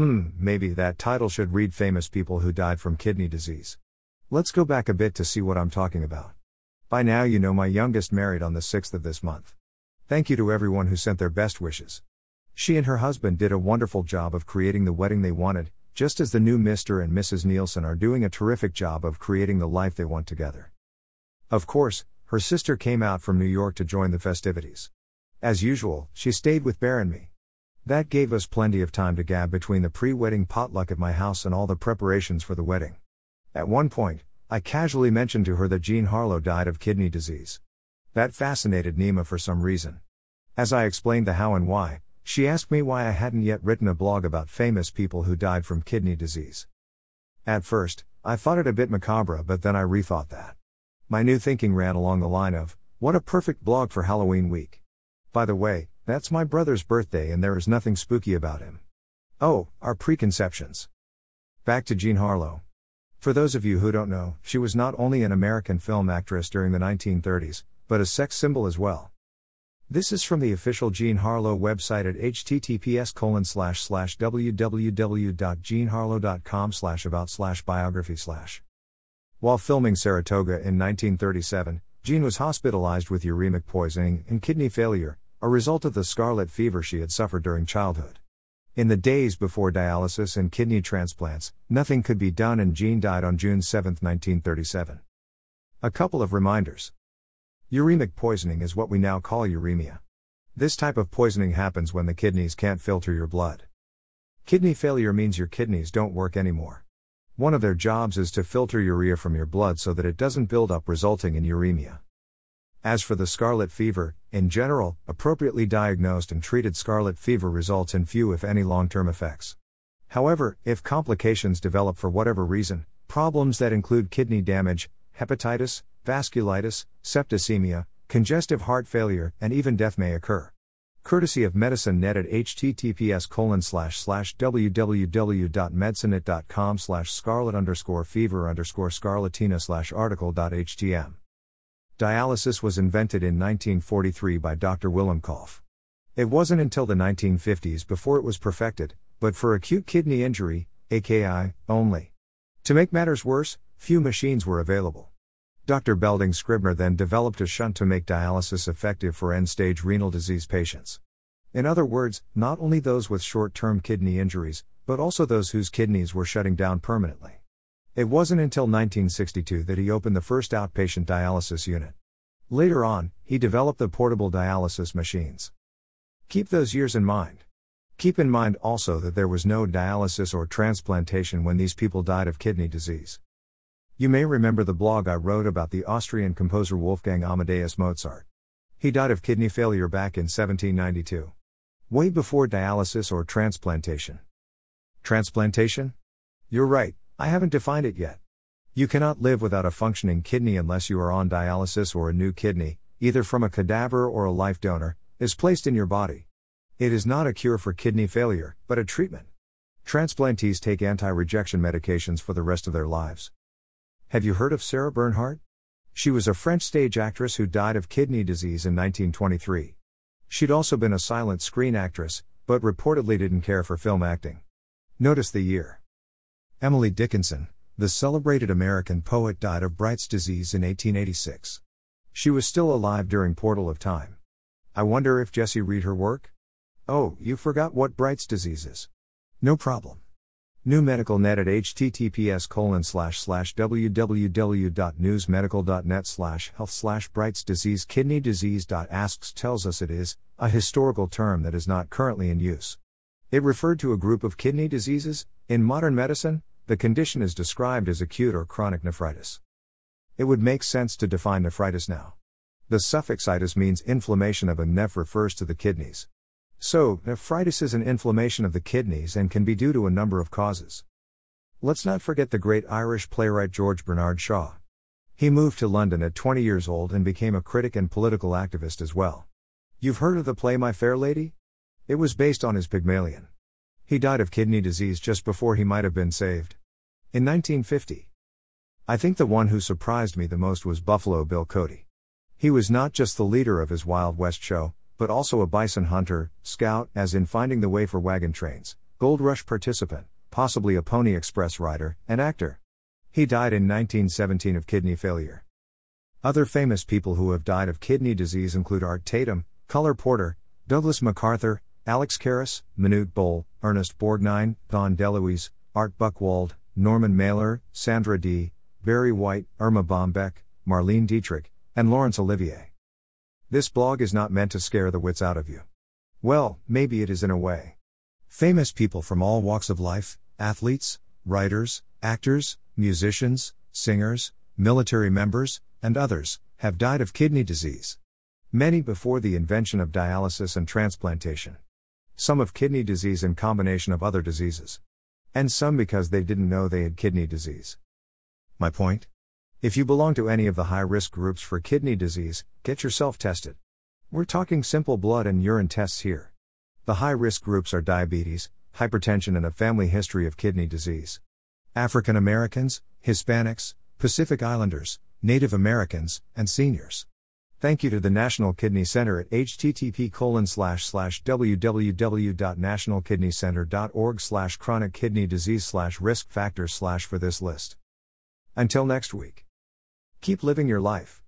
Maybe that title should read Famous People Who Died from Kidney Disease. Let's go back a bit to see what I'm talking about. By now you know my youngest married on the 6th of this month. Thank you to everyone who sent their best wishes. She and her husband did a wonderful job of creating the wedding they wanted, just as the new Mr. and Mrs. Nielsen are doing a terrific job of creating the life they want together. Of course, her sister came out from New York to join the festivities. As usual, she stayed with Bear and me. That gave us plenty of time to gab between the pre-wedding potluck at my house and all the preparations for the wedding. At one point, I casually mentioned to her that Jean Harlow died of kidney disease. That fascinated Nima for some reason. As I explained the how and why, she asked me why I hadn't yet written a blog about famous people who died from kidney disease. At first, I thought it a bit macabre, but then I rethought that. My new thinking ran along the line of, what a perfect blog for Halloween week. By the way, that's my brother's birthday and there is nothing spooky about him. Oh, our preconceptions. Back to Jean Harlow. For those of you who don't know, she was not only an American film actress during the 1930s, but a sex symbol as well. This is from the official Jean Harlow website at https://www.jeanharlow.com/about/biography/. While filming Saratoga in 1937, Jean was hospitalized with uremic poisoning and kidney failure, a result of the scarlet fever she had suffered during childhood. In the days before dialysis and kidney transplants, nothing could be done and Jean died on June 7, 1937. A couple of reminders. Uremic poisoning is what we now call uremia. This type of poisoning happens when the kidneys can't filter your blood. Kidney failure means your kidneys don't work anymore. One of their jobs is to filter urea from your blood so that it doesn't build up, resulting in uremia. As for the scarlet fever, in general, appropriately diagnosed and treated scarlet fever results in few if any long-term effects. However, if complications develop for whatever reason, problems that include kidney damage, hepatitis, vasculitis, septicemia, congestive heart failure, and even death may occur. Courtesy of MedicineNet at https://www.medicinet.com/scarlet_fever_scarlatina/article.htm. Dialysis was invented in 1943 by Dr. Willem Kolff. It wasn't until the 1950s before it was perfected, but for acute kidney injury, AKI, only. To make matters worse, few machines were available. Dr. Belding Scribner then developed a shunt to make dialysis effective for end-stage renal disease patients. In other words, not only those with short-term kidney injuries, but also those whose kidneys were shutting down permanently. It wasn't until 1962 that he opened the first outpatient dialysis unit. Later on, he developed the portable dialysis machines. Keep those years in mind. Keep in mind also that there was no dialysis or transplantation when these people died of kidney disease. You may remember the blog I wrote about the Austrian composer Wolfgang Amadeus Mozart. He died of kidney failure back in 1792. Way before dialysis or transplantation. Transplantation? You're right, I haven't defined it yet. You cannot live without a functioning kidney unless you are on dialysis or a new kidney, either from a cadaver or a life donor, is placed in your body. It is not a cure for kidney failure, but a treatment. Transplantees take anti-rejection medications for the rest of their lives. Have you heard of Sarah Bernhardt? She was a French stage actress who died of kidney disease in 1923. She'd also been a silent screen actress, but reportedly didn't care for film acting. Notice the year. Emily Dickinson, the celebrated American poet, died of Bright's disease in 1886. She was still alive during Portal of Time. I wonder if Jesse read her work? Oh, you forgot what Bright's disease is. No problem. New Medical Net at https://www.newsmedical.net/health/bright's-disease-kidney-disease.asks tells us it is a historical term that is not currently in use. It referred to a group of kidney diseases. In modern medicine, the condition is described as acute or chronic nephritis. It would make sense to define nephritis now. The suffix -itis means inflammation of, and neph refers to the kidneys. So, nephritis is an inflammation of the kidneys and can be due to a number of causes. Let's not forget the great Irish playwright George Bernard Shaw. He moved to London at 20 years old and became a critic and political activist as well. You've heard of the play My Fair Lady? It was based on his Pygmalion. He died of kidney disease just before he might have been saved. In 1950. I think the one who surprised me the most was Buffalo Bill Cody. He was not just the leader of his Wild West show, but also a bison hunter, scout as in Finding the Way for Wagon Trains, Gold Rush participant, possibly a Pony Express rider, and actor. He died in 1917 of kidney failure. Other famous people who have died of kidney disease include Art Tatum, Color Porter, Douglas MacArthur, Alex Karras, Manute Boll, Ernest Borgnine, Don DeLuise, Art Buckwald, Norman Mailer, Sandra Dee, Barry White, Irma Bombeck, Marlene Dietrich, and Laurence Olivier. This blog is not meant to scare the wits out of you. Well, maybe it is in a way. Famous people from all walks of life, athletes, writers, actors, musicians, singers, military members, and others, have died of kidney disease. Many before the invention of dialysis and transplantation. Some of kidney disease in combination of other diseases. And some because they didn't know they had kidney disease. My point? If you belong to any of the high-risk groups for kidney disease, get yourself tested. We're talking simple blood and urine tests here. The high-risk groups are diabetes, hypertension, and a family history of kidney disease. African Americans, Hispanics, Pacific Islanders, Native Americans, and seniors. Thank you to the National Kidney Center at http://www.nationalkidneycenter.org/chronic-kidney-disease/risk-factors/ for this list. Until next week. Keep living your life.